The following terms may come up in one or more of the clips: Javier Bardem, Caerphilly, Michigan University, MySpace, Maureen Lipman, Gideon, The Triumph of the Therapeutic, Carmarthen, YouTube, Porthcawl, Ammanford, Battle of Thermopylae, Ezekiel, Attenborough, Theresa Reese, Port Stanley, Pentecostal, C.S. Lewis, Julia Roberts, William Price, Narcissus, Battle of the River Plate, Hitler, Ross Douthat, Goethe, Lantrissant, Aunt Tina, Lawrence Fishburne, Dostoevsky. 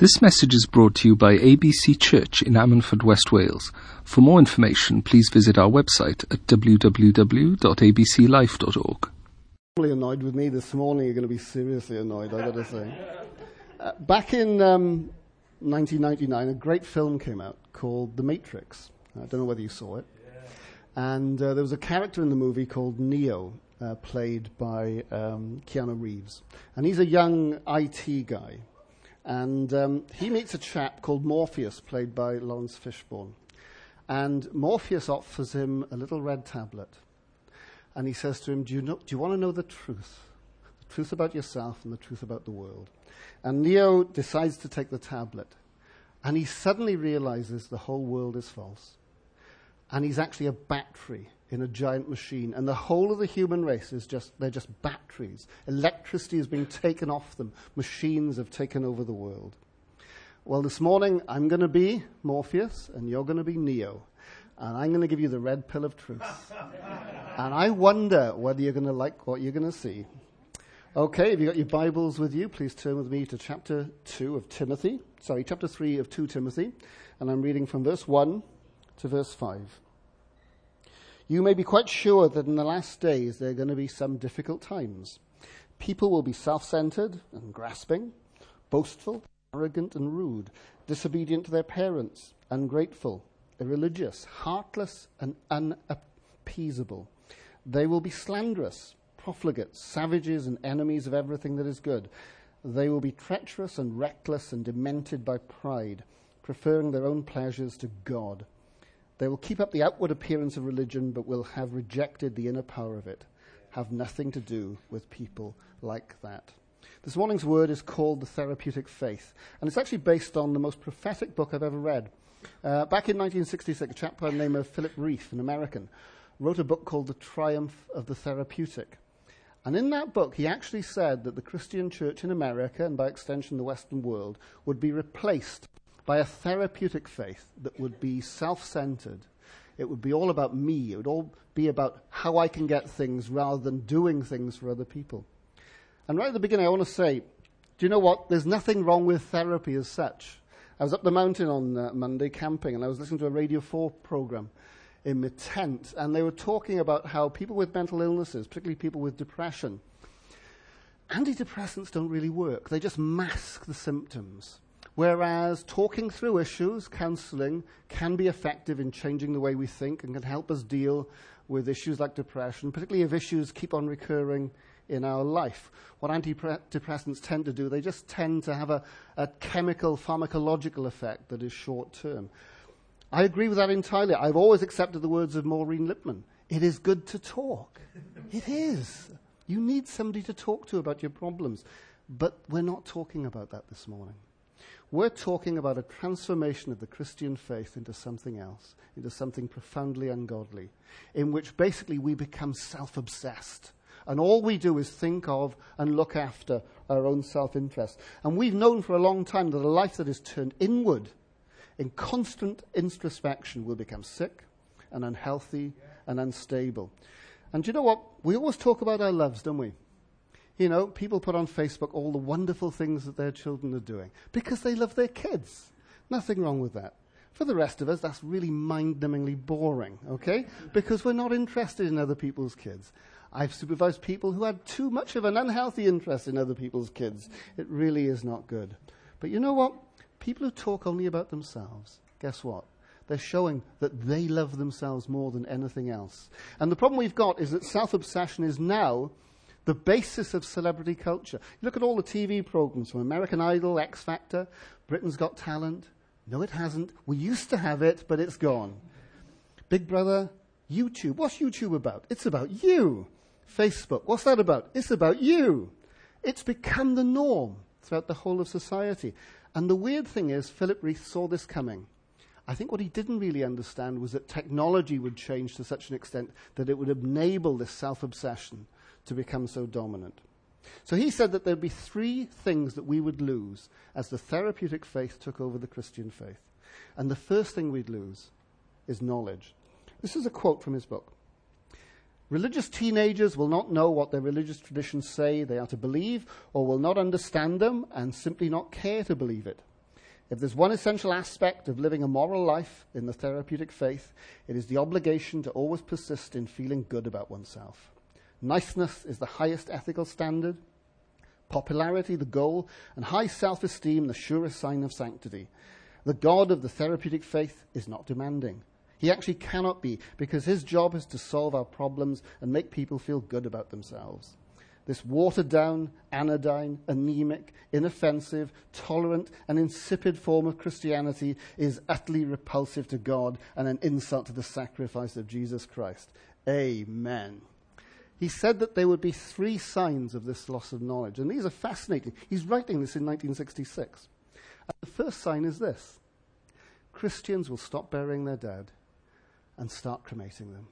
This message is brought to you by ABC Church in Ammanford, West Wales. For more information, please visit our website at www.abclife.org. Really annoyed with me this morning, you're going to be seriously annoyed, I've got to say. Back in 1999, a great film came out called The Matrix. I don't know whether you saw it. And there was a character in the movie called Neo, played by Keanu Reeves. And he's a young IT guy. And he meets a chap called Morpheus, played by Lawrence Fishburne. And Morpheus offers him a little red tablet. And he says to him, do you want to know the truth about yourself and the truth about the world? And Neo decides to take the tablet. And he suddenly realizes the whole world is false. And he's actually a battery in a giant machine. And the whole of the human race is they're just batteries. Electricity is being taken off them. Machines have taken over the world. Well, this morning, I'm going to be Morpheus, and you're going to be Neo. And I'm going to give you the red pill of truth. And I wonder whether you're going to like what you're going to see. Okay, if you've got your Bibles with you, please turn with me to chapter 3 of 2 Timothy. And I'm reading from verse 1 to verse 5. You may be quite sure that in the last days there are going to be some difficult times. People will be self-centered and grasping, boastful, arrogant and rude, disobedient to their parents, ungrateful, irreligious, heartless and unappeasable. They will be slanderous, profligates, savages and enemies of everything that is good. They will be treacherous and reckless and demented by pride, preferring their own pleasures to God. They will keep up the outward appearance of religion, but will have rejected the inner power of it. Have nothing to do with people like that. This morning's word is called The Therapeutic Faith, and it's actually based on the most prophetic book I've ever read. Back in 1966, a chap by the name of Philip Rieff, an American, wrote a book called The Triumph of the Therapeutic. And in that book, he actually said that the Christian church in America, and by extension the Western world, would be replaced by a therapeutic faith that would be self-centered. It would be all about me. It would all be about how I can get things rather than doing things for other people. And right at the beginning, I want to say, do you know what? There's nothing wrong with therapy as such. I was up the mountain on Monday camping, and I was listening to a Radio 4 program in my tent, and they were talking about how people with mental illnesses, particularly people with depression, antidepressants don't really work. They just mask the symptoms. Whereas talking through issues, counseling, can be effective in changing the way we think and can help us deal with issues like depression, particularly if issues keep on recurring in our life. What antidepressants tend to do, they just tend to have a chemical, pharmacological effect that is short-term. I agree with that entirely. I've always accepted the words of Maureen Lipman. It is good to talk. It is. You need somebody to talk to about your problems. But we're not talking about that this morning. We're talking about a transformation of the Christian faith into something else, into something profoundly ungodly, in which basically we become self-obsessed. And all we do is think of and look after our own self-interest. And we've known for a long time that a life that is turned inward in constant introspection will become sick and unhealthy and unstable. And do you know what? We always talk about our loves, don't we? You know, people put on Facebook all the wonderful things that their children are doing because they love their kids. Nothing wrong with that. For the rest of us, that's really mind-numbingly boring, okay? Because we're not interested in other people's kids. I've supervised people who had too much of an unhealthy interest in other people's kids. It really is not good. But you know what? People who talk only about themselves, guess what? They're showing that they love themselves more than anything else. And the problem we've got is that self-obsession is now the basis of celebrity culture. Look at all the TV programs from American Idol, X Factor, Britain's Got Talent. No, it hasn't. We used to have it, but it's gone. Big Brother, YouTube. What's YouTube about? It's about you. Facebook. What's that about? It's about you. It's become the norm throughout the whole of society. And the weird thing is, Philip Rieff saw this coming. I think what he didn't really understand was that technology would change to such an extent that it would enable this self-obsession to become so dominant. So he said that there'd be three things that we would lose as the therapeutic faith took over the Christian faith. And the first thing we'd lose is knowledge. This is a quote from his book. Religious teenagers will not know what their religious traditions say they are to believe, or will not understand them and simply not care to believe it. If there's one essential aspect of living a moral life in the therapeutic faith, it is the obligation to always persist in feeling good about oneself. Niceness is the highest ethical standard, popularity the goal, and high self-esteem the surest sign of sanctity. The God of the therapeutic faith is not demanding. He actually cannot be, because his job is to solve our problems and make people feel good about themselves. This watered-down, anodyne, anemic, inoffensive, tolerant, and insipid form of Christianity is utterly repulsive to God and an insult to the sacrifice of Jesus Christ. Amen. He said that there would be three signs of this loss of knowledge, and these are fascinating. He's writing this in 1966. And the first sign is this. Christians will stop burying their dead and start cremating them.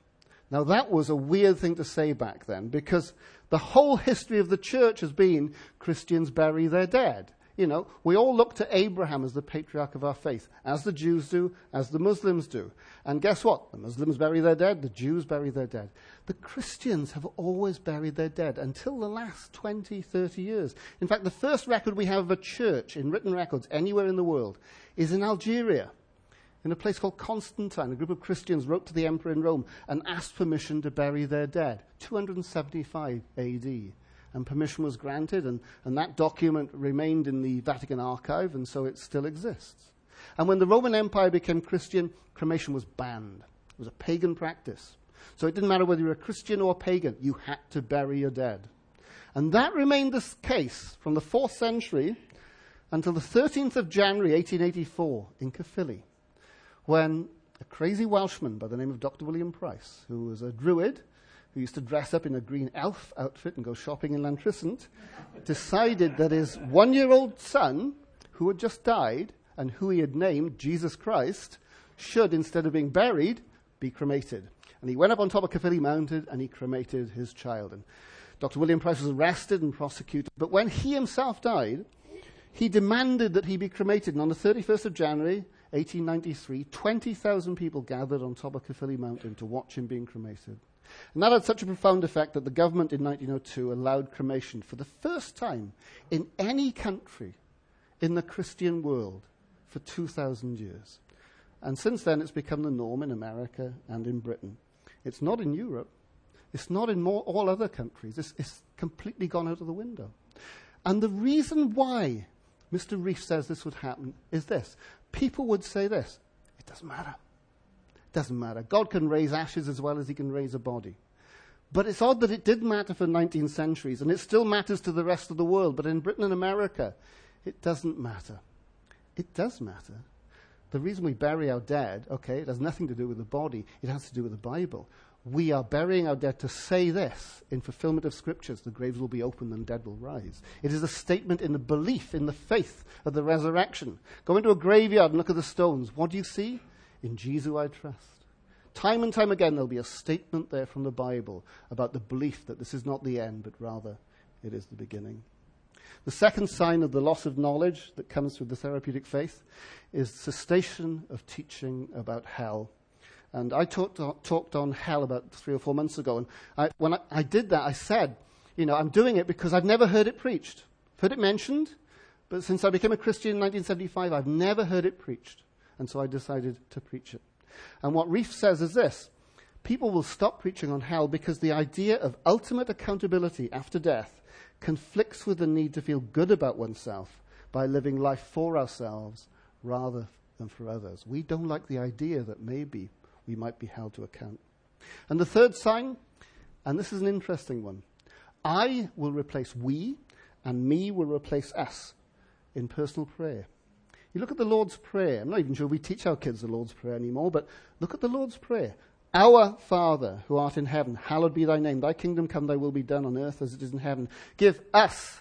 Now, that was a weird thing to say back then, because the whole history of the church has been Christians bury their dead. You know, we all look to Abraham as the patriarch of our faith, as the Jews do, as the Muslims do. And guess what? The Muslims bury their dead, the Jews bury their dead. The Christians have always buried their dead until the last 20, 30 years. In fact, the first record we have of a church in written records anywhere in the world is in Algeria. In a place called Constantine, a group of Christians wrote to the emperor in Rome and asked permission to bury their dead, 275 AD. And permission was granted, and that document remained in the Vatican archive, and so it still exists. And when the Roman Empire became Christian, cremation was banned. It was a pagan practice. So it didn't matter whether you were a Christian or a pagan, you had to bury your dead. And that remained the case from the 4th century until the 13th of January, 1884, in Caerphilly, when a crazy Welshman by the name of Dr. William Price, who was a druid, who used to dress up in a green elf outfit and go shopping in Lantrissant, decided that his one-year-old son, who had just died and who he had named Jesus Christ, should, instead of being buried, be cremated. And he went up on top of Caerphilly Mountain and he cremated his child. And Dr. William Price was arrested and prosecuted. But when he himself died, he demanded that he be cremated. And on the 31st of January, 1893, 20,000 people gathered on top of Caerphilly Mountain to watch him being cremated. And that had such a profound effect that the government in 1902 allowed cremation for the first time in any country in the Christian world for 2,000 years. And since then, it's become the norm in America and in Britain. It's not in Europe. It's not in all other countries. It's completely gone out of the window. And the reason why Mr. Rieff says this would happen is this. People would say this, it doesn't matter. It doesn't matter. God can raise ashes as well as he can raise a body. But it's odd that it did matter for 19 centuries, and it still matters to the rest of the world. But in Britain and America, it doesn't matter. It does matter. The reason we bury our dead, okay, it has nothing to do with the body. It has to do with the Bible. We are burying our dead to say this, in fulfillment of scriptures, the graves will be opened and dead will rise. It is a statement in the belief, in the faith of the resurrection. Go into a graveyard and look at the stones. What do you see? In Jesus I trust. Time and time again, there'll be a statement there from the Bible about the belief that this is not the end, but rather it is the beginning. The second sign of the loss of knowledge that comes with the therapeutic faith is cessation of teaching about hell. And I talked on hell about 3 or 4 months ago. And when I did that, I said, you know, I'm doing it because I've never heard it preached. I've heard it mentioned, but since I became a Christian in 1975, I've never heard it preached. And so I decided to preach it. And what Rieff says is this. People will stop preaching on hell because the idea of ultimate accountability after death conflicts with the need to feel good about oneself by living life for ourselves rather than for others. We don't like the idea that maybe we might be held to account. And the third sign, and this is an interesting one, I will replace we, and me will replace us in personal prayer. You look at the Lord's Prayer. I'm not even sure we teach our kids the Lord's Prayer anymore, but look at the Lord's Prayer. Our Father, who art in heaven, hallowed be thy name. Thy kingdom come, thy will be done on earth as it is in heaven. Give us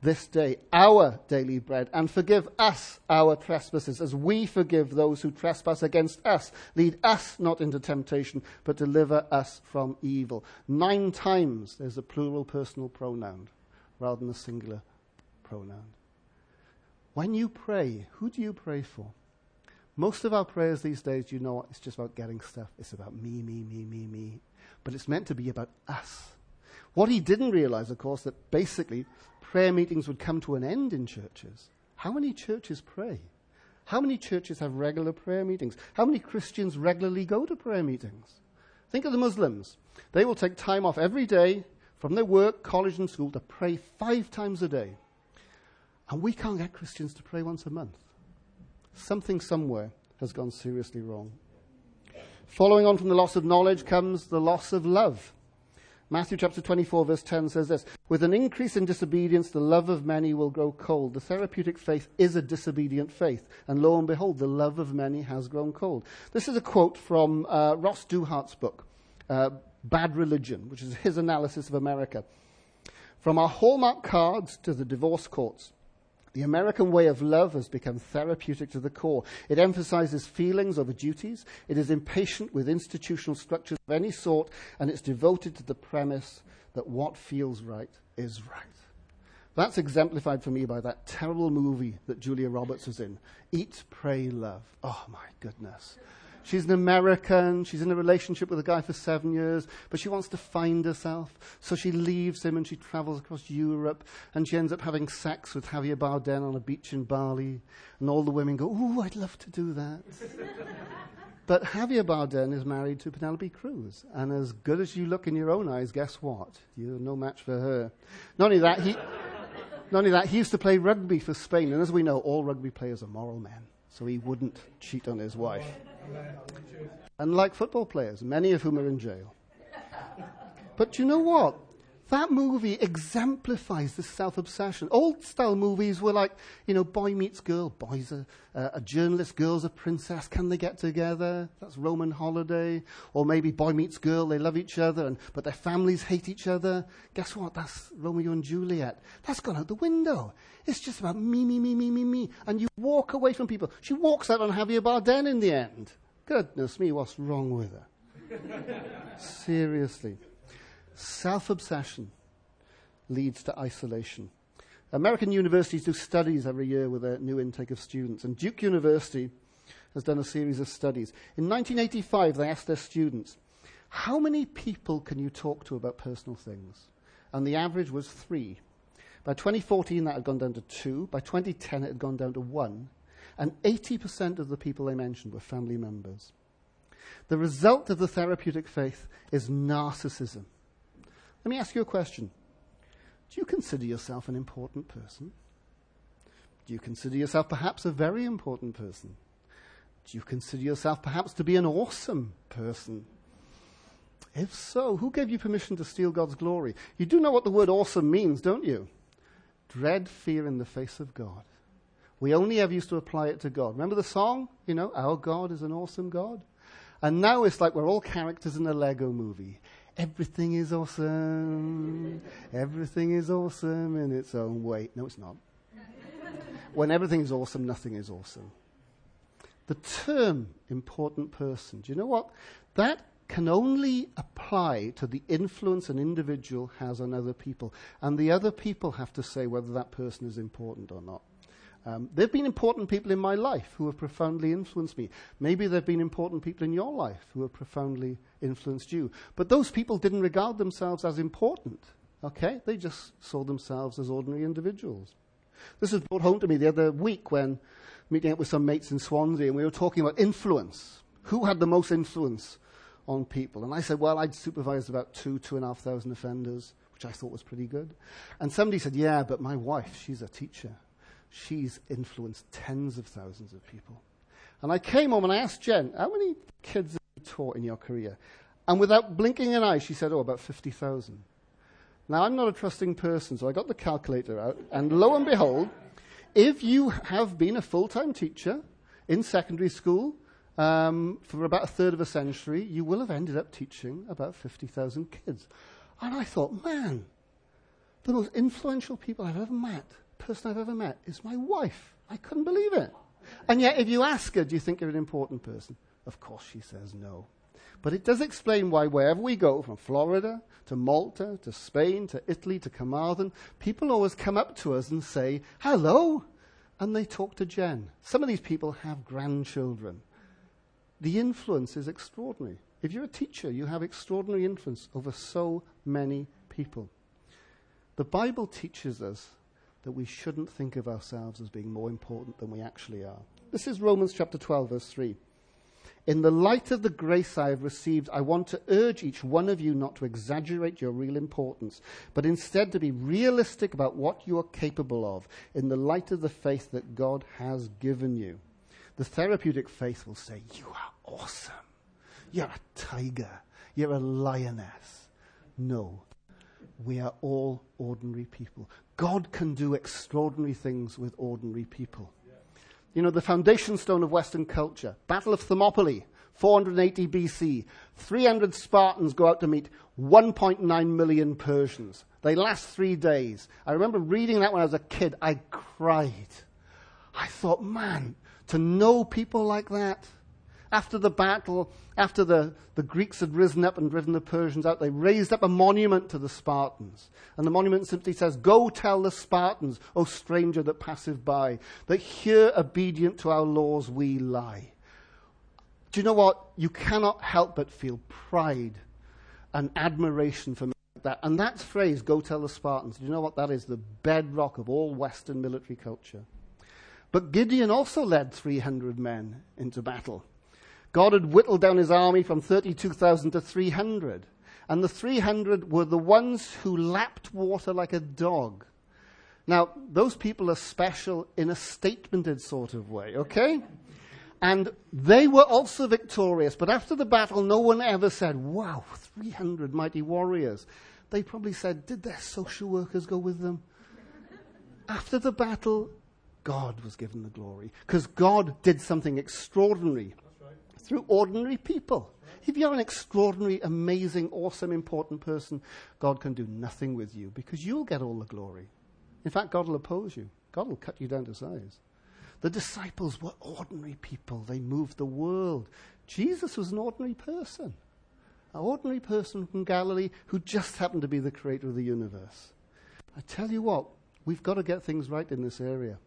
this day our daily bread, and forgive us our trespasses, as we forgive those who trespass against us. Lead us not into temptation, but deliver us from evil. 9 times there's a plural personal pronoun rather than a singular pronoun. When you pray, who do you pray for? Most of our prayers these days, you know what, it's just about getting stuff. It's about me, me, me, me, me. But it's meant to be about us. What he didn't realize, of course, that basically prayer meetings would come to an end in churches. How many churches pray? How many churches have regular prayer meetings? How many Christians regularly go to prayer meetings? Think of the Muslims. They will take time off every day from their work, college, and school to pray 5 times a day. And we can't get Christians to pray once a month. Something somewhere has gone seriously wrong. Following on from the loss of knowledge comes the loss of love. Matthew chapter 24, verse 10 says this, "With an increase in disobedience, the love of many will grow cold." The therapeutic faith is a disobedient faith. And lo and behold, the love of many has grown cold. This is a quote from Ross Douthat's book, Bad Religion, which is his analysis of America. "From our hallmark cards to the divorce courts, the American way of love has become therapeutic to the core. It emphasizes feelings over duties, it is impatient with institutional structures of any sort, and it's devoted to the premise that what feels right is right." That's exemplified for me by that terrible movie that Julia Roberts was in, Eat, Pray, Love. Oh, my goodness. She's an American, she's in a relationship with a guy for 7 years, but she wants to find herself. So she leaves him and she travels across Europe, and she ends up having sex with Javier Bardem on a beach in Bali. And all the women go, "Ooh, I'd love to do that." But Javier Bardem is married to Penelope Cruz, and as good as you look in your own eyes, guess what? You're no match for her. Not only that, he used to play rugby for Spain, and as we know, all rugby players are moral men. So he wouldn't cheat on his wife. Unlike football players, many of whom are in jail. But you know what? That movie exemplifies this self-obsession. Old-style movies were like, you know, boy meets girl. Boy's a journalist, girl's a princess. Can they get together? That's Roman Holiday. Or maybe boy meets girl, they love each other, but their families hate each other. Guess what? That's Romeo and Juliet. That's gone out the window. It's just about me, me, me, me, me, me. And you walk away from people. She walks out on Javier Bardem in the end. Goodness me, what's wrong with her? Seriously. Self-obsession leads to isolation. American universities do studies every year with a new intake of students, and Duke University has done a series of studies. In 1985, they asked their students, "How many people can you talk to about personal things?" And the average was 3. By 2014, that had gone down to 2. By 2010, it had gone down to 1. And 80% of the people they mentioned were family members. The result of the therapeutic faith is narcissism. Let me ask you a question. Do you consider yourself an important person? Do you consider yourself perhaps a very important person? Do you consider yourself perhaps to be an awesome person? If so, who gave you permission to steal God's glory? You do know what the word awesome means, don't you? Dread fear in the face of God. We only ever used to apply it to God. Remember the song? You know, our God is an awesome God. And now it's like we're all characters in a Lego movie. Everything is awesome. Everything is awesome in its own way. No, it's not. When everything is awesome, nothing is awesome. The term important person, do you know what? That can only apply to the influence an individual has on other people. And the other people have to say whether that person is important or not. There have been important people in my life who have profoundly influenced me. Maybe there have been important people in your life who have profoundly influenced you. But those people didn't regard themselves as important, okay? They just saw themselves as ordinary individuals. This was brought home to me the other week when meeting up with some mates in Swansea, and we were talking about influence. Who had the most influence on people? And I said, well, I'd supervised about 2,500 offenders, which I thought was pretty good. And somebody said, yeah, but my wife, she's a teacher. She's influenced tens of thousands of people. And I came home and I asked Jen, how many kids have you taught in your career? And without blinking an eye, she said, oh, about 50,000. Now, I'm not a trusting person, so I got the calculator out. And lo and behold, if you have been a full-time teacher in secondary school for about 1/3 of a century, you will have ended up teaching about 50,000 kids. And I thought, man, the most influential people I've ever met, person I've ever met, is my wife. I couldn't believe it. And yet, if you ask her, do you think you're an important person? Of course she says no. But it does explain why wherever we go, from Florida to Malta to Spain to Italy to Carmarthen, people always come up to us and say, hello, and they talk to Jen. Some of these people have grandchildren. The influence is extraordinary. If you're a teacher, you have extraordinary influence over so many people. The Bible teaches us that we shouldn't think of ourselves as being more important than we actually are. This is Romans chapter 12, verse 3. In the light of the grace I have received, I want to urge each one of you not to exaggerate your real importance, but instead to be realistic about what you are capable of in the light of the faith that God has given you. The therapeutic faith will say, you are awesome. You're a tiger. You're a lioness. No, we are all ordinary people. God can do extraordinary things with ordinary people. You know, the foundation stone of Western culture, Battle of Thermopylae, 480 BC. 300 Spartans go out to meet 1.9 million Persians. They last 3 days. I remember reading that when I was a kid. I cried. I thought, man, to know people like that. After the battle, after the Greeks had risen up and driven the Persians out, they raised up a monument to the Spartans. And the monument simply says, go tell the Spartans, O stranger that passeth by, that here obedient to our laws we lie. Do you know what? You cannot help but feel pride and admiration for that. And that phrase, go tell the Spartans, do you know what? That is the bedrock of all Western military culture. But Gideon also led 300 men into battle. God had whittled down his army from 32,000 to 300. And the 300 were the ones who lapped water like a dog. Now, those people are special in a statemented sort of way, okay? And they were also victorious. But after the battle, no one ever said, wow, 300 mighty warriors. They probably said, did their social workers go with them? After the battle, God was given the glory. Because God did something extraordinary through ordinary people. If you're an extraordinary, amazing, awesome, important person, God can do nothing with you because you'll get all the glory. In fact, God will oppose you. God will cut you down to size. The disciples were ordinary people. They moved the world. Jesus was an ordinary person. An ordinary person from Galilee who just happened to be the creator of the universe. I tell you what, we've got to get things right in this area.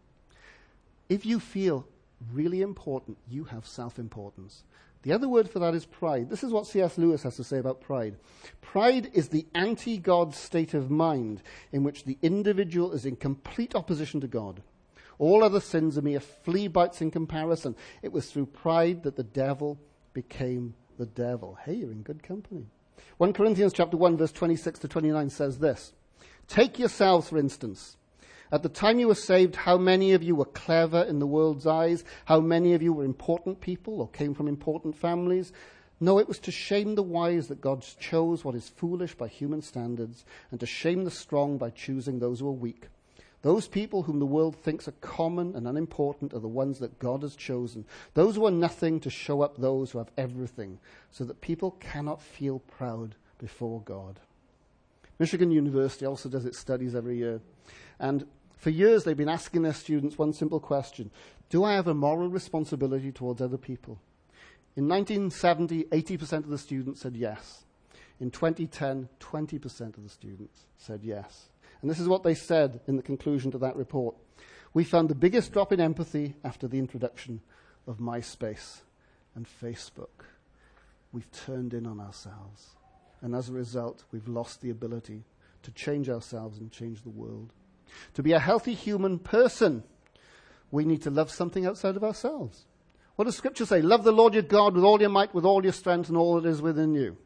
If you feel really important, you have self-importance. The other word for that is pride. This is what C.S. Lewis has to say about pride. Pride is the anti-God state of mind in which the individual is in complete opposition to God. All other sins are mere flea bites in comparison. It was through pride that the devil became the devil. Hey, you're in good company. 1 Corinthians chapter 1, verse 26 to 29 says this. Take yourselves, for instance. At the time you were saved, how many of you were clever in the world's eyes? How many of you were important people or came from important families? No, it was to shame the wise that God chose what is foolish by human standards, and to shame the strong by choosing those who are weak. Those people whom the world thinks are common and unimportant are the ones that God has chosen. Those who are nothing to show up those who have everything, so that people cannot feel proud before God. Michigan University also does its studies every year. And for years, they've been asking their students one simple question. Do I have a moral responsibility towards other people? In 1970, 80% of the students said yes. In 2010, 20% of the students said yes. And this is what they said in the conclusion to that report. We found the biggest drop in empathy after the introduction of MySpace and Facebook. We've turned in on ourselves. And as a result, we've lost the ability to change ourselves and change the world. To be a healthy human person, we need to love something outside of ourselves. What does Scripture say? Love the Lord your God with all your might, with all your strength, and all that is within you.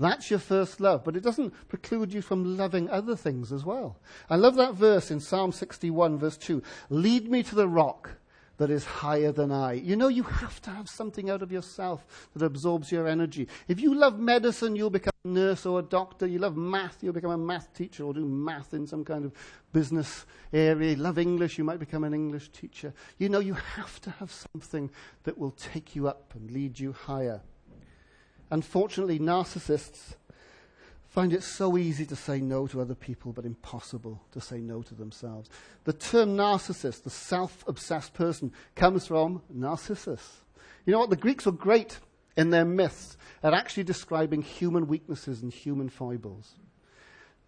That's your first love, but it doesn't preclude you from loving other things as well. I love that verse in Psalm 61, verse 2. Lead me to the rock that is higher than I. You know, you have to have something out of yourself that absorbs your energy. If you love medicine, you'll become a nurse or a doctor. You love math, you'll become a math teacher or do math in some kind of business area. Love English, you might become an English teacher. You know, you have to have something that will take you up and lead you higher. Unfortunately, narcissists find it so easy to say no to other people, but impossible to say no to themselves. The term narcissist, the self-obsessed person, comes from Narcissus. You know what? The Greeks were great in their myths at actually describing human weaknesses and human foibles.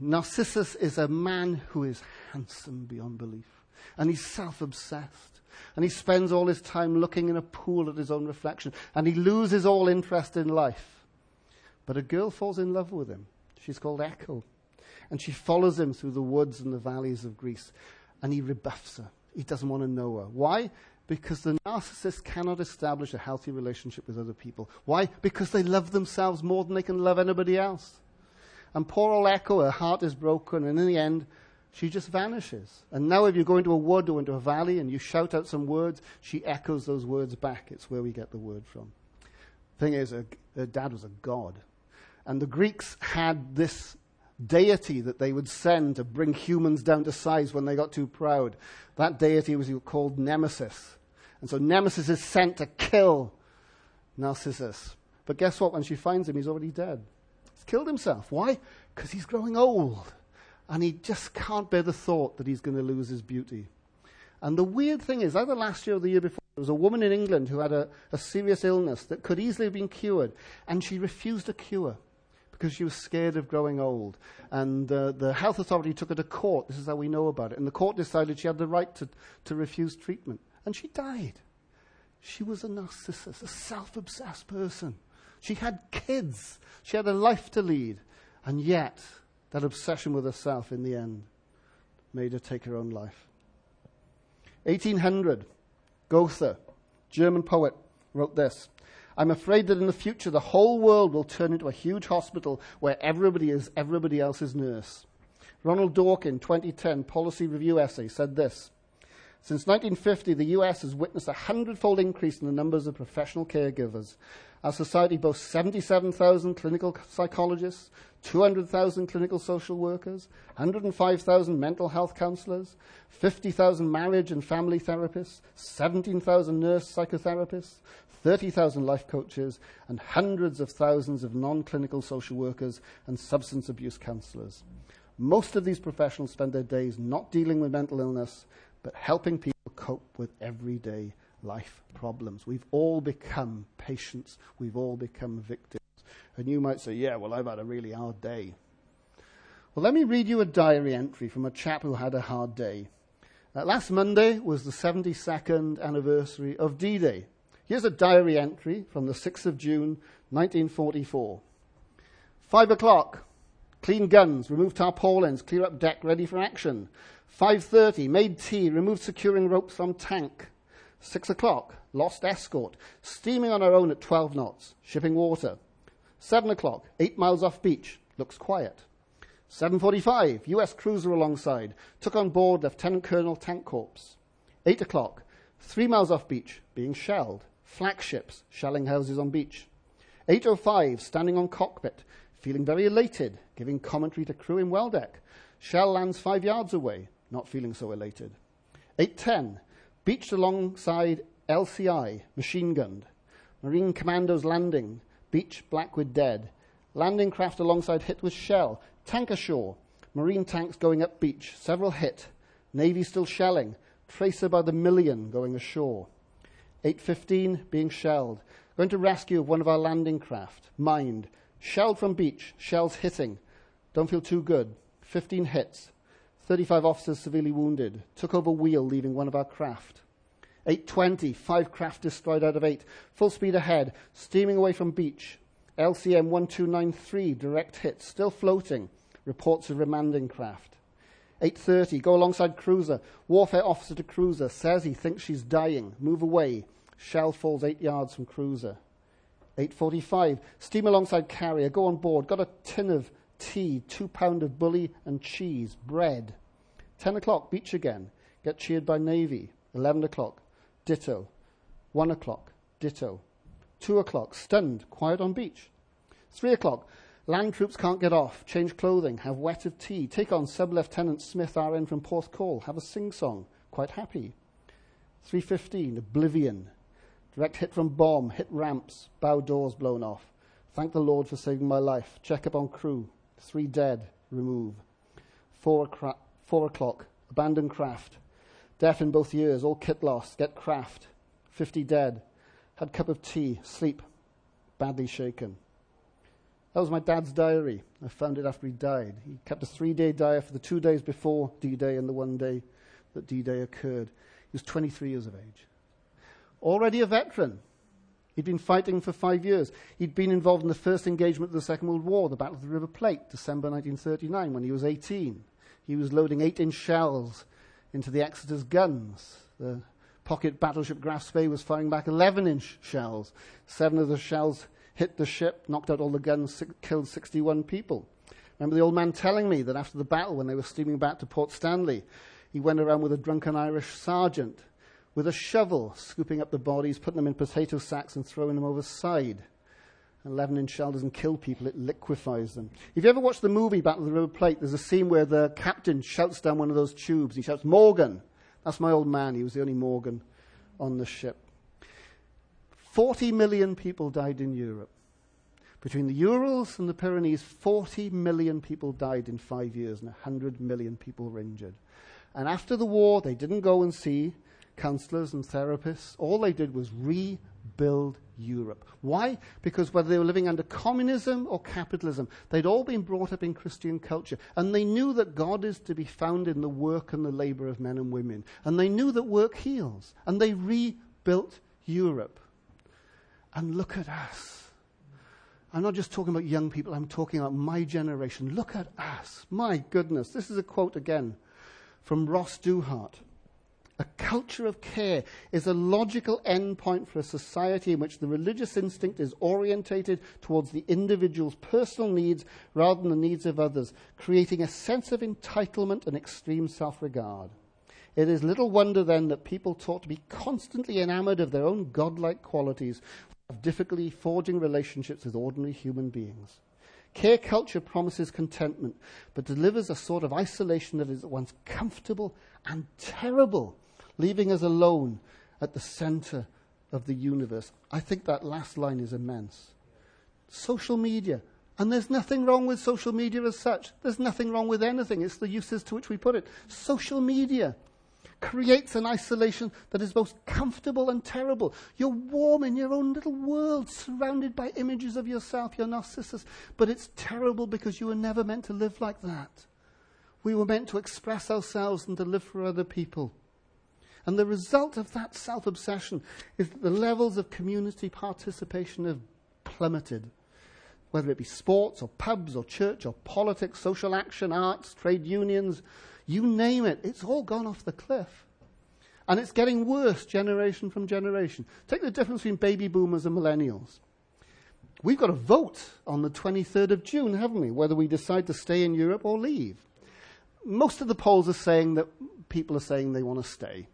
Narcissus is a man who is handsome beyond belief, and he's self-obsessed. And he spends all his time looking in a pool at his own reflection, and he loses all interest in life. But a girl falls in love with him. She's called Echo, and she follows him through the woods and the valleys of Greece. and he rebuffs her. He doesn't want to know her. Why? Because the narcissist cannot establish a healthy relationship with other people. Why? Because they love themselves more than they can love anybody else. And poor old Echo, her heart is broken, and in the end, she just vanishes. And now if you go into a wood or into a valley and you shout out some words, she echoes those words back. It's where we get the word from. Thing is, her dad was a god. And the Greeks had this deity that they would send to bring humans down to size when they got too proud. That deity was called Nemesis. And so Nemesis is sent to kill Narcissus. But guess what? When she finds him, he's already dead. He's killed himself. Why? Because he's growing old. And he just can't bear the thought that he's going to lose his beauty. And the weird thing is, either last year or the year before, there was a woman in England who had a serious illness that could easily have been cured. And she refused a cure because she was scared of growing old. And the health authority took her to court. This is how we know about it. And the court decided she had the right to refuse treatment. And she died. She was a narcissist, a self-obsessed person. She had kids. She had a life to lead. And yet, that obsession with herself in the end made her take her own life. 1800, Goethe, German poet, wrote this. I'm afraid that in the future the whole world will turn into a huge hospital where everybody is everybody else's nurse. Ronald Dworkin, 2010, Policy Review essay, said this. Since 1950, the US has witnessed a 100-fold increase in the numbers of professional caregivers. Our society boasts 77,000 clinical psychologists, 200,000 clinical social workers, 105,000 mental health counselors, 50,000 marriage and family therapists, 17,000 nurse psychotherapists, 30,000 life coaches, and hundreds of thousands of non-clinical social workers and substance abuse counselors. Most of these professionals spend their days not dealing with mental illness, but helping people cope with everyday life problems. We've all become patients. We've all become victims. And you might say, yeah, well, I've had a really hard day. Well, let me read you a diary entry from a chap who had a hard day. Last Monday was the 72nd anniversary of D-Day. Here's a diary entry from the 6th of June, 1944. 5 o'clock. Clean guns, remove tarpaulins, clear up deck, ready for action. 5:30, made tea, removed securing ropes from tank. 6 o'clock, lost escort, steaming on our own at 12 knots, shipping water. 7 o'clock, 8 miles off beach, looks quiet. 7:45, U.S. cruiser alongside, took on board Lieutenant Colonel Tank Corps. 8 o'clock, 3 miles off beach, being shelled, flak ships, shelling houses on beach. 8:05, standing on cockpit, feeling very elated, giving commentary to crew in Weldeck. Shell lands 5 yards away, not feeling so elated. 8:10, beached alongside LCI, machine gunned. Marine commandos landing, beach Blackwood dead. Landing craft alongside hit with shell, tank ashore. Marine tanks going up beach, several hit. Navy still shelling, tracer by the million going ashore. 8:15, being shelled. Going to rescue of one of our landing craft, mined. Shelled from beach, shells hitting. Don't feel too good. 15 hits. 35 officers severely wounded. Took over wheel, leaving one of our craft. 8:20, 5 craft destroyed out of 8. Full speed ahead, steaming away from beach. LCM 1293, direct hit, still floating. Reports of remanding craft. 8:30, go alongside cruiser. Warfare officer to cruiser, says he thinks she's dying. Move away. Shell falls 8 yards from cruiser. 8:45, steam alongside carrier, go on board, got a tin of tea, 2 pound of bully and cheese, bread. 10 o'clock, beach again, get cheered by Navy. 11 o'clock, ditto. 1 o'clock, ditto. 2 o'clock, stunned, quiet on beach. 3 o'clock, land troops can't get off, change clothing, have wet of tea, take on Sub-Lieutenant Smith, RN from Porthcawl, have a sing-song, quite happy. 3:15, oblivion. Direct hit from bomb, hit ramps, bow doors blown off. Thank the Lord for saving my life. Check up on crew. 3 dead, remove. 4 o'clock, abandon craft. Deaf in both ears, all kit lost, get craft. 50 dead. Had cup of tea, sleep, badly shaken. That was my dad's diary. I found it after he died. He kept a 3-day diary for the 2 days before D-Day and the 1 day that D-Day occurred. He was 23 years of age. Already a veteran. He'd been fighting for 5 years. He'd been involved in the first engagement of the Second World War, the Battle of the River Plate, December 1939, when he was 18. He was loading 8-inch shells into the Exeter's guns. The pocket battleship Graf Spee was firing back 11-inch shells. 7 of the shells hit the ship, knocked out all the guns, killed 61 people. Remember the old man telling me that after the battle, when they were steaming back to Port Stanley, he went around with a drunken Irish sergeant with a shovel, scooping up the bodies, putting them in potato sacks and throwing them overside. An 11-inch shell doesn't kill people, it liquefies them. If you ever watch the movie Battle of the River Plate, there's a scene where the captain shouts down one of those tubes. He shouts, "Morgan!" That's my old man. He was the only Morgan on the ship. 40 million people died in Europe. Between the Urals and the Pyrenees, 40 million people died in 5 years, and 100 million people were injured. And after the war, they didn't go and see counselors and therapists. All they did was rebuild Europe. Why? Because whether they were living under communism or capitalism, they'd all been brought up in Christian culture. And they knew that God is to be found in the work and the labor of men and women. And they knew that work heals. And they rebuilt Europe. And look at us. I'm not just talking about young people. I'm talking about my generation. Look at us. My goodness. This is a quote again from Ross Douthat. "A culture of care is a logical endpoint for a society in which the religious instinct is orientated towards the individual's personal needs rather than the needs of others, creating a sense of entitlement and extreme self-regard. It is little wonder, then, that people taught to be constantly enamored of their own godlike qualities have difficulty forging relationships with ordinary human beings. Care culture promises contentment, but delivers a sort of isolation that is at once comfortable and terrible, leaving us alone at the center of the universe." I think that last line is immense. Social media. And there's nothing wrong with social media as such. There's nothing wrong with anything. It's the uses to which we put it. Social media creates an isolation that is both comfortable and terrible. You're warm in your own little world, surrounded by images of yourself, your Narcissus, but it's terrible because you were never meant to live like that. We were meant to express ourselves and to live for other people. And the result of that self-obsession is that the levels of community participation have plummeted, whether it be sports or pubs or church or politics, social action, arts, trade unions. You name it, it's all gone off the cliff. And it's getting worse generation from generation. Take the difference between baby boomers and millennials. We've got a vote on the 23rd of June, haven't we, whether we decide to stay in Europe or leave. Most of the polls are saying that people are saying they want to stay.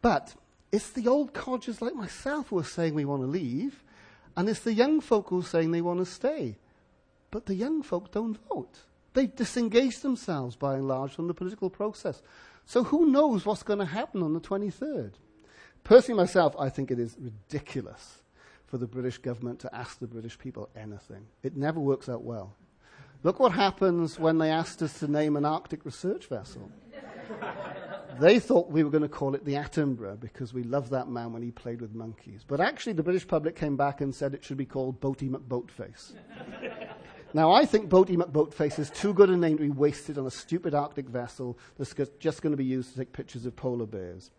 But it's the old codgers like myself who are saying we want to leave, and it's the young folk who are saying they want to stay. But the young folk don't vote. They've disengaged themselves, by and large, from the political process. So who knows what's going to happen on the 23rd? Personally, myself, I think it is ridiculous for the British government to ask the British people anything. It never works out well. Look what happens when they asked us to name an Arctic research vessel. They thought we were going to call it the Attenborough because we loved that man when he played with monkeys. But actually, the British public came back and said it should be called Boaty McBoatface. Now, I think Boaty McBoatface is too good a name to be wasted on a stupid Arctic vessel that's just going to be used to take pictures of polar bears.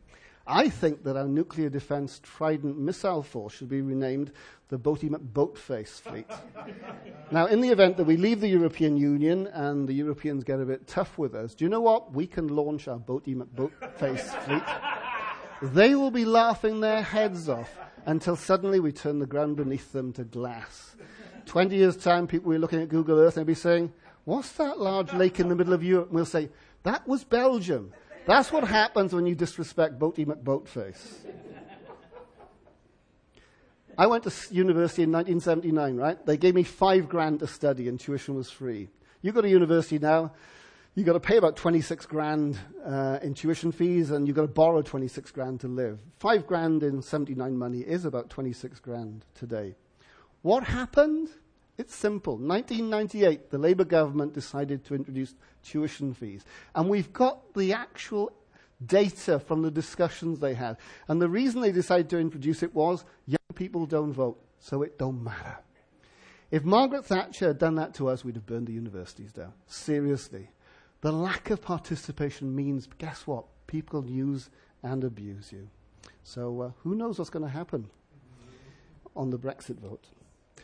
I think that our nuclear defense Trident missile force should be renamed the Boaty McBoatface fleet. Now, in the event that we leave the European Union and the Europeans get a bit tough with us, do you know what? We can launch our Boaty McBoatface fleet. They will be laughing their heads off until suddenly we turn the ground beneath them to glass. 20 years' time, people will be looking at Google Earth and they'll be saying, "What's that large lake in the middle of Europe?" And we'll say, "That was Belgium." That's what happens when you disrespect Boaty McBoatface. I went to university in 1979, right? They gave me $5,000 to study and tuition was free. You go to university now, you've got to pay about $26,000 in tuition fees and you've got to borrow $26,000 to live. $5,000 in 79 money is about $26,000 today. What happened? It's simple. 1998, the Labour government decided to introduce tuition fees. And we've got the actual data from the discussions they had. And the reason they decided to introduce it was young people don't vote, so it don't matter. If Margaret Thatcher had done that to us, we'd have burned the universities down. Seriously. The lack of participation means, guess what? People use and abuse you. So who knows what's going to happen on the Brexit vote?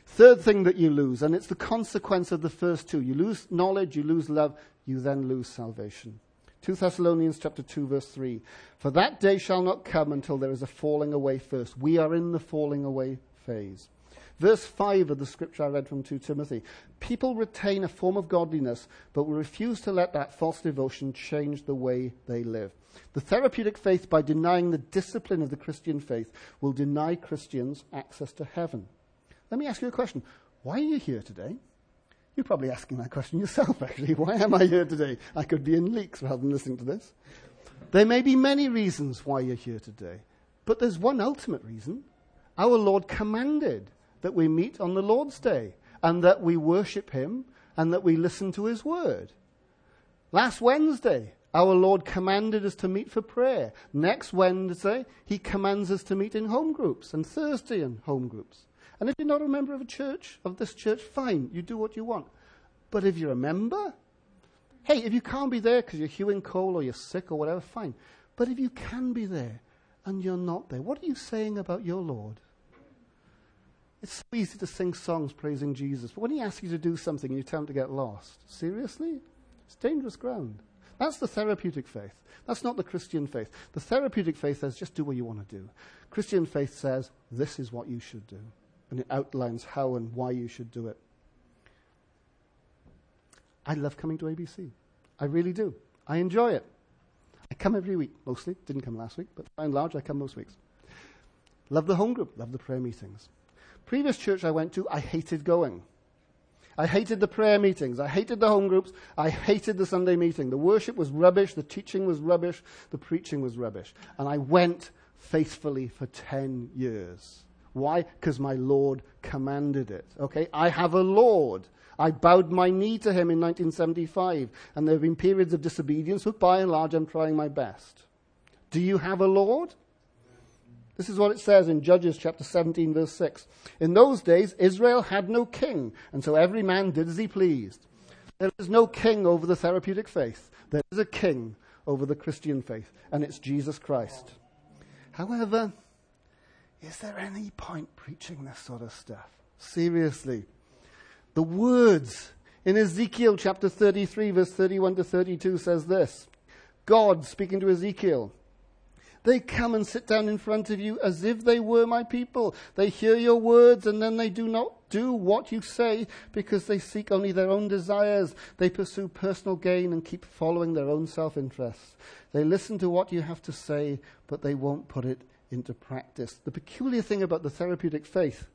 Third thing that you lose, and it's the consequence of the first two. You lose knowledge, you lose love, you then lose salvation. 2 Thessalonians chapter 2, verse 3. For that day shall not come until there is a falling away first. We are in the falling away phase. Verse 5 of the scripture I read from 2 Timothy. People retain a form of godliness, but will refuse to let that false devotion change the way they live. The therapeutic faith, by denying the discipline of the Christian faith, will deny Christians access to heaven. Let me ask you a question. Why are you here today? You're probably asking that question yourself, actually. Why am I here today? I could be in leaks rather than listening to this. There may be many reasons why you're here today, but there's one ultimate reason. Our Lord commanded that we meet on the Lord's Day, and that we worship him, and that we listen to his word. Last Wednesday, our Lord commanded us to meet for prayer. Next Wednesday, he commands us to meet in home groups, and Thursday in home groups. And if you're not a member of a church, of this church, fine, you do what you want. But if you're a member, hey, if you can't be there because you're hewing coal or you're sick or whatever, fine. But if you can be there and you're not there, what are you saying about your Lord? It's so easy to sing songs praising Jesus, but when he asks you to do something and you tell him to get lost, seriously? It's dangerous ground. That's the therapeutic faith. That's not the Christian faith. The therapeutic faith says, just do what you want to do. Christian faith says, this is what you should do. And it outlines how and why you should do it. I love coming to ABC. I really do. I enjoy it. I come every week, mostly. Didn't come last week, but by and large, I come most weeks. Love the home group. Love the prayer meetings. Previous church I went to, I hated going. I hated the prayer meetings. I hated the home groups. I hated the Sunday meeting. The worship was rubbish. The teaching was rubbish. The preaching was rubbish. And I went faithfully for 10 years. Why? Because my Lord commanded it. Okay, I have a Lord. I bowed my knee to him in 1975, and there have been periods of disobedience, but by and large, I'm trying my best. Do you have a Lord? This is what it says in Judges chapter 17, verse 6. In those days, Israel had no king, and so every man did as he pleased. There is no king over the therapeutic faith. There is a king over the Christian faith, and it's Jesus Christ. However, is there any point preaching this sort of stuff? Seriously. The words in Ezekiel chapter 33, verse 31 to 32 says this. God speaking to Ezekiel. They come and sit down in front of you as if they were my people. They hear your words and then they do not do what you say because they seek only their own desires. They pursue personal gain and keep following their own self-interests. They listen to what you have to say, but they won't put it into practice. The peculiar thing about the therapeutic faith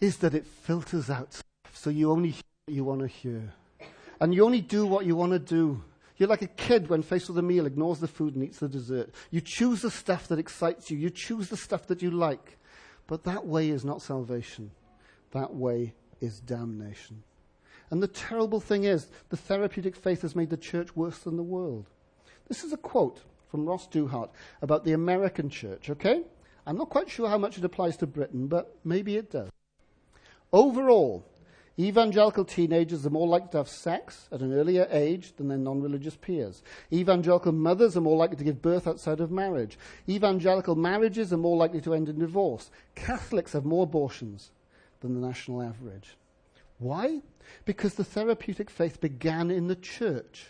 is that it filters out stuff, so you only hear what you want to hear. And you only do what you want to do. You're like a kid when faced with a meal, ignores the food and eats the dessert. You choose the stuff that excites you. You choose the stuff that you like. But that way is not salvation. That way is damnation. And the terrible thing is, the therapeutic faith has made the church worse than the world. This is a quote from Ross Douthat about the American church, okay? I'm not quite sure how much it applies to Britain, but maybe it does. Overall, evangelical teenagers are more likely to have sex at an earlier age than their non-religious peers. Evangelical mothers are more likely to give birth outside of marriage. Evangelical marriages are more likely to end in divorce. Catholics have more abortions than the national average. Why? Because the therapeutic faith began in the church.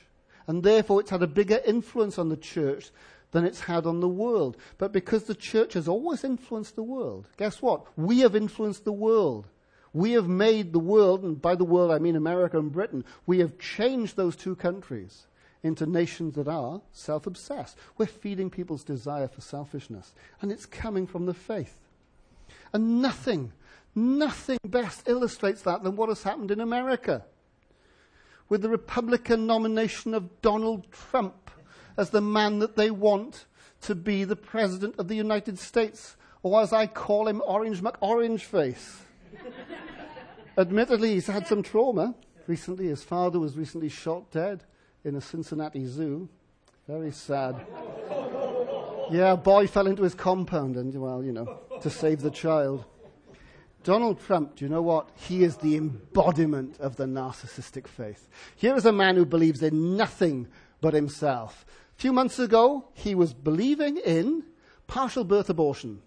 And therefore, it's had a bigger influence on the church than it's had on the world. But because the church has always influenced the world, guess what? We have influenced the world. We have made the world, and by the world I mean America and Britain, we have changed those two countries into nations that are self-obsessed. We're feeding people's desire for selfishness, and it's coming from the faith. And nothing best illustrates that than what has happened in America, with the Republican nomination of Donald Trump as the man that they want to be the President of the United States, or as I call him, Orange McOrangeface. Admittedly, he's had some trauma recently. His father was recently shot dead in a Cincinnati zoo. Very sad. Yeah, a boy fell into his compound and, well, you know, to save the child. Donald Trump, do you know what? He is the embodiment of the narcissistic faith. Here is a man who believes in nothing but himself. A few months ago, he was believing in partial birth abortion.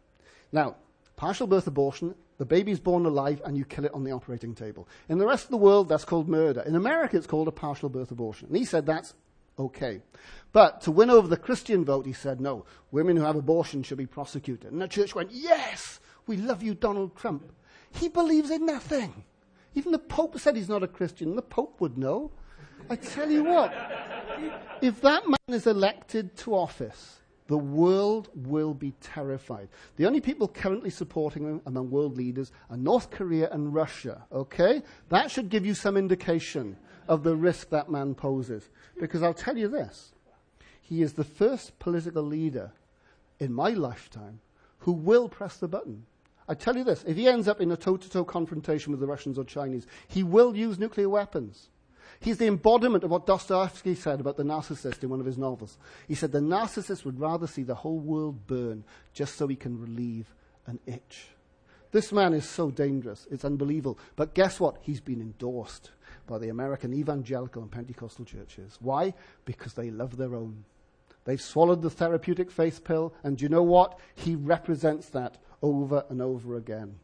Now, partial birth abortion, the baby's born alive and you kill it on the operating table. In the rest of the world, that's called murder. In America, it's called a partial birth abortion. And he said that's okay. But to win over the Christian vote, he said, no, women who have abortion should be prosecuted. And the church went, yes, we love you, Donald Trump. He believes in nothing. Even the Pope said he's not a Christian. The Pope would know. I tell you what, if that man is elected to office, the world will be terrified. The only people currently supporting him among world leaders are North Korea and Russia, okay? That should give you some indication of the risk that man poses. Because I'll tell you this, he is the first political leader in my lifetime who will press the button. I tell you this, if he ends up in a toe-to-toe confrontation with the Russians or Chinese, he will use nuclear weapons. He's the embodiment of what Dostoevsky said about the narcissist in one of his novels. He said the narcissist would rather see the whole world burn just so he can relieve an itch. This man is so dangerous, it's unbelievable. But guess what? He's been endorsed by the American evangelical and Pentecostal churches. Why? Because they love their own. They've swallowed the therapeutic faith pill, and do you know what? He represents that over and over again.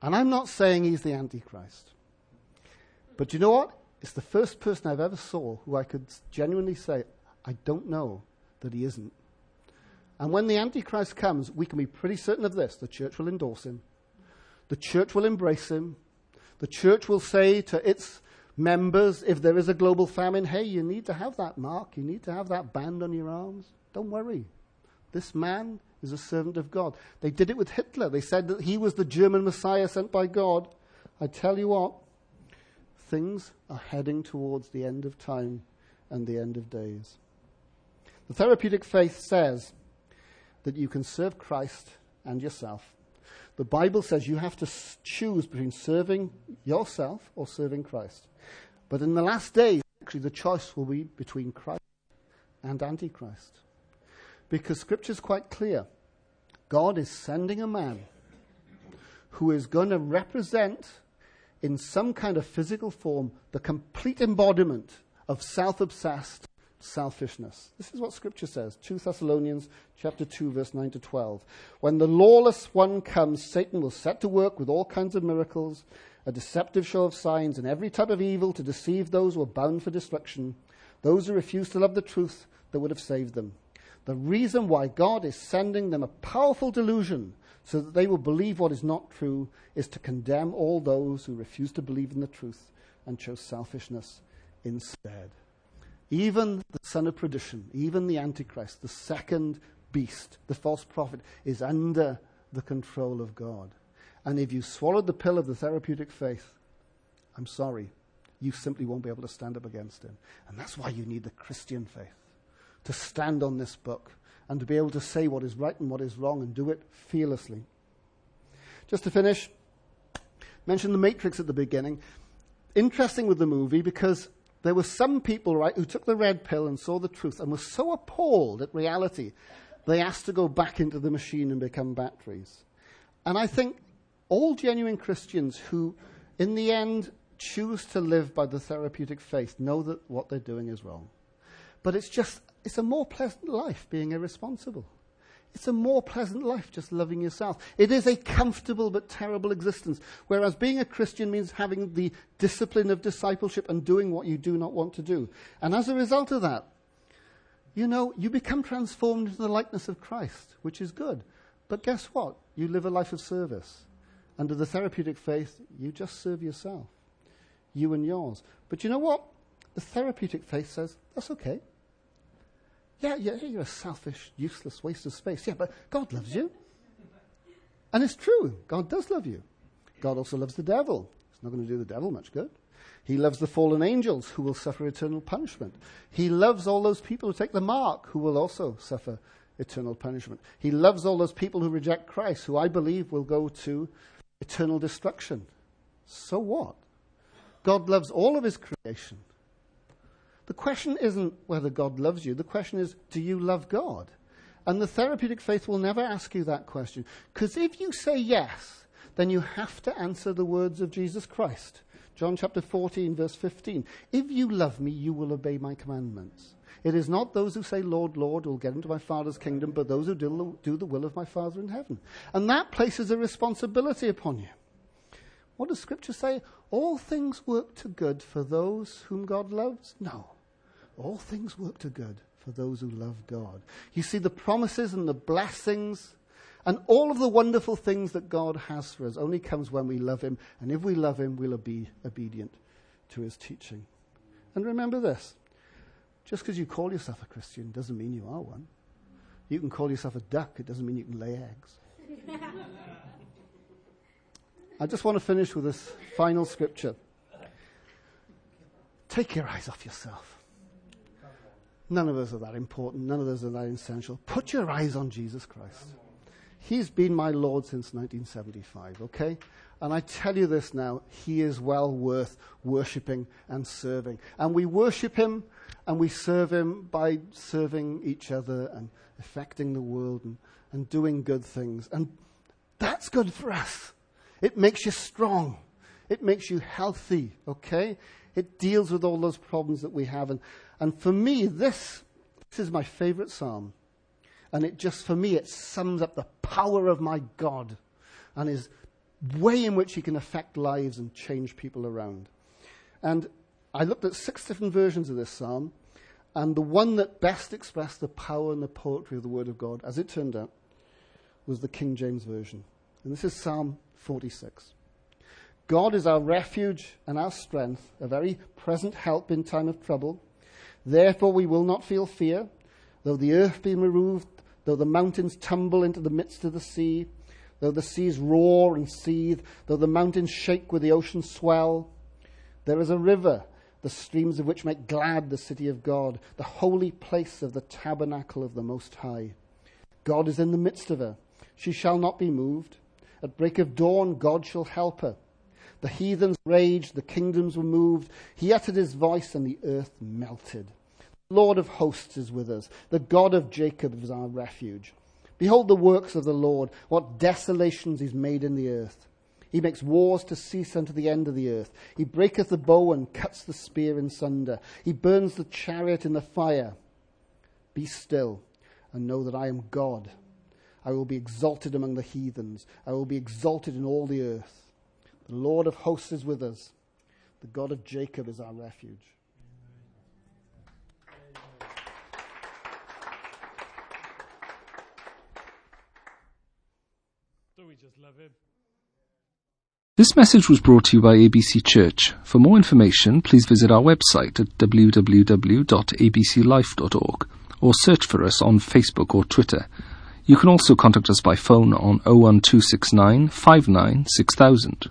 And I'm not saying he's the Antichrist. But do you know what? It's the first person I've ever saw who I could genuinely say, I don't know that he isn't. And when the Antichrist comes, we can be pretty certain of this. The church will endorse him. The church will embrace him. The church will say to its members, if there is a global famine, hey, you need to have that mark. You need to have that band on your arms. Don't worry. This man is a servant of God. They did it with Hitler. They said that he was the German Messiah sent by God. I tell you what. Things are heading towards the end of time and the end of days. The therapeutic faith says that you can serve Christ and yourself. The Bible says you have to choose between serving yourself or serving Christ. But in the last days, actually, the choice will be between Christ and Antichrist. Because Scripture is quite clear. God is sending a man who is going to represent in some kind of physical form, the complete embodiment of self-obsessed selfishness. This is what Scripture says, 2 Thessalonians chapter 2, verse 9 to 12. When the lawless one comes, Satan will set to work with all kinds of miracles, a deceptive show of signs, and every type of evil to deceive those who are bound for destruction, those who refuse to love the truth that would have saved them. The reason why God is sending them a powerful delusion so that they will believe what is not true is to condemn all those who refuse to believe in the truth and chose selfishness instead. Even the son of perdition, even the Antichrist, the second beast, the false prophet, is under the control of God. And if you swallowed the pill of the therapeutic faith, I'm sorry, you simply won't be able to stand up against him. And that's why you need the Christian faith, to stand on this book and to be able to say what is right and what is wrong and do it fearlessly. Just to finish, mentioned The Matrix at the beginning. Interesting with the movie because there were some people, right, who took the red pill and saw the truth and were so appalled at reality, they asked to go back into the machine and become batteries. And I think all genuine Christians who, in the end, choose to live by the therapeutic faith know that what they're doing is wrong. But it's a more pleasant life being irresponsible. It's a more pleasant life just loving yourself. It is a comfortable but terrible existence, whereas being a Christian means having the discipline of discipleship and doing what you do not want to do. And as a result of that, you know, you become transformed into the likeness of Christ, which is good. But guess what? You live a life of service. Under the therapeutic faith, you just serve yourself, you and yours. But you know what? The therapeutic faith says, that's okay. Yeah, you're a selfish, useless waste of space. Yeah, but God loves you. And it's true. God does love you. God also loves the devil. It's not going to do the devil much good. He loves the fallen angels who will suffer eternal punishment. He loves all those people who take the mark who will also suffer eternal punishment. He loves all those people who reject Christ who I believe will go to eternal destruction. So what? God loves all of his creation. The question isn't whether God loves you. The question is, do you love God? And the therapeutic faith will never ask you that question. Because if you say yes, then you have to answer the words of Jesus Christ. John chapter 14, verse 15. If you love me, you will obey my commandments. It is not those who say, Lord, Lord, will get into my Father's kingdom, but those who do the will of my Father in heaven. And that places a responsibility upon you. What does Scripture say? All things work to good for those whom God loves? No. all things work to good for those who love God. You see the promises and the blessings and all of the wonderful things that God has for us only comes when we love him. And if we love him, we'll be obedient to his teaching. And remember this, just because you call yourself a Christian doesn't mean you are one. You can call yourself a duck. It doesn't mean you can lay eggs. I just want to finish with this final scripture. Take your eyes off yourself. None of us are that important. None of us are that essential. Put your eyes on Jesus Christ. He's been my Lord since 1975, okay? And I tell you this now, he is well worth worshipping and serving. And we worship him and we serve him by serving each other and affecting the world and doing good things. And that's good for us. It makes you strong. It makes you healthy, okay? It deals with all those problems that we have. And for me, this is my favorite psalm. And it just, for me, it sums up the power of my God and his way in which he can affect lives and change people around. And I looked at 6 different versions of this psalm, and the one that best expressed the power and the poetry of the Word of God, as it turned out, was the King James Version. And this is Psalm 46. God is our refuge and our strength, a very present help in time of trouble. Therefore we will not feel fear, though the earth be removed, though the mountains tumble into the midst of the sea, though the seas roar and seethe, though the mountains shake with the ocean swell. There is a river, the streams of which make glad the city of God, the holy place of the tabernacle of the Most High. God is in the midst of her. She shall not be moved. At break of dawn, God shall help her. The heathens raged, the kingdoms were moved. He uttered his voice, and the earth melted. Lord of hosts is with us. The God of Jacob is our refuge. Behold the works of the Lord, what desolations he's made in the earth. He makes wars to cease unto the end of the earth. He breaketh the bow and cuts the spear in sunder. He burns the chariot in the fire. Be still and know that I am God. I will be exalted among the heathens. I will be exalted in all the earth. The Lord of hosts is with us. The God of Jacob is our refuge. This message was brought to you by ABC Church. For more information, please visit our website at www.abclife.org or search for us on Facebook or Twitter. You can also contact us by phone on 01269 59 6000.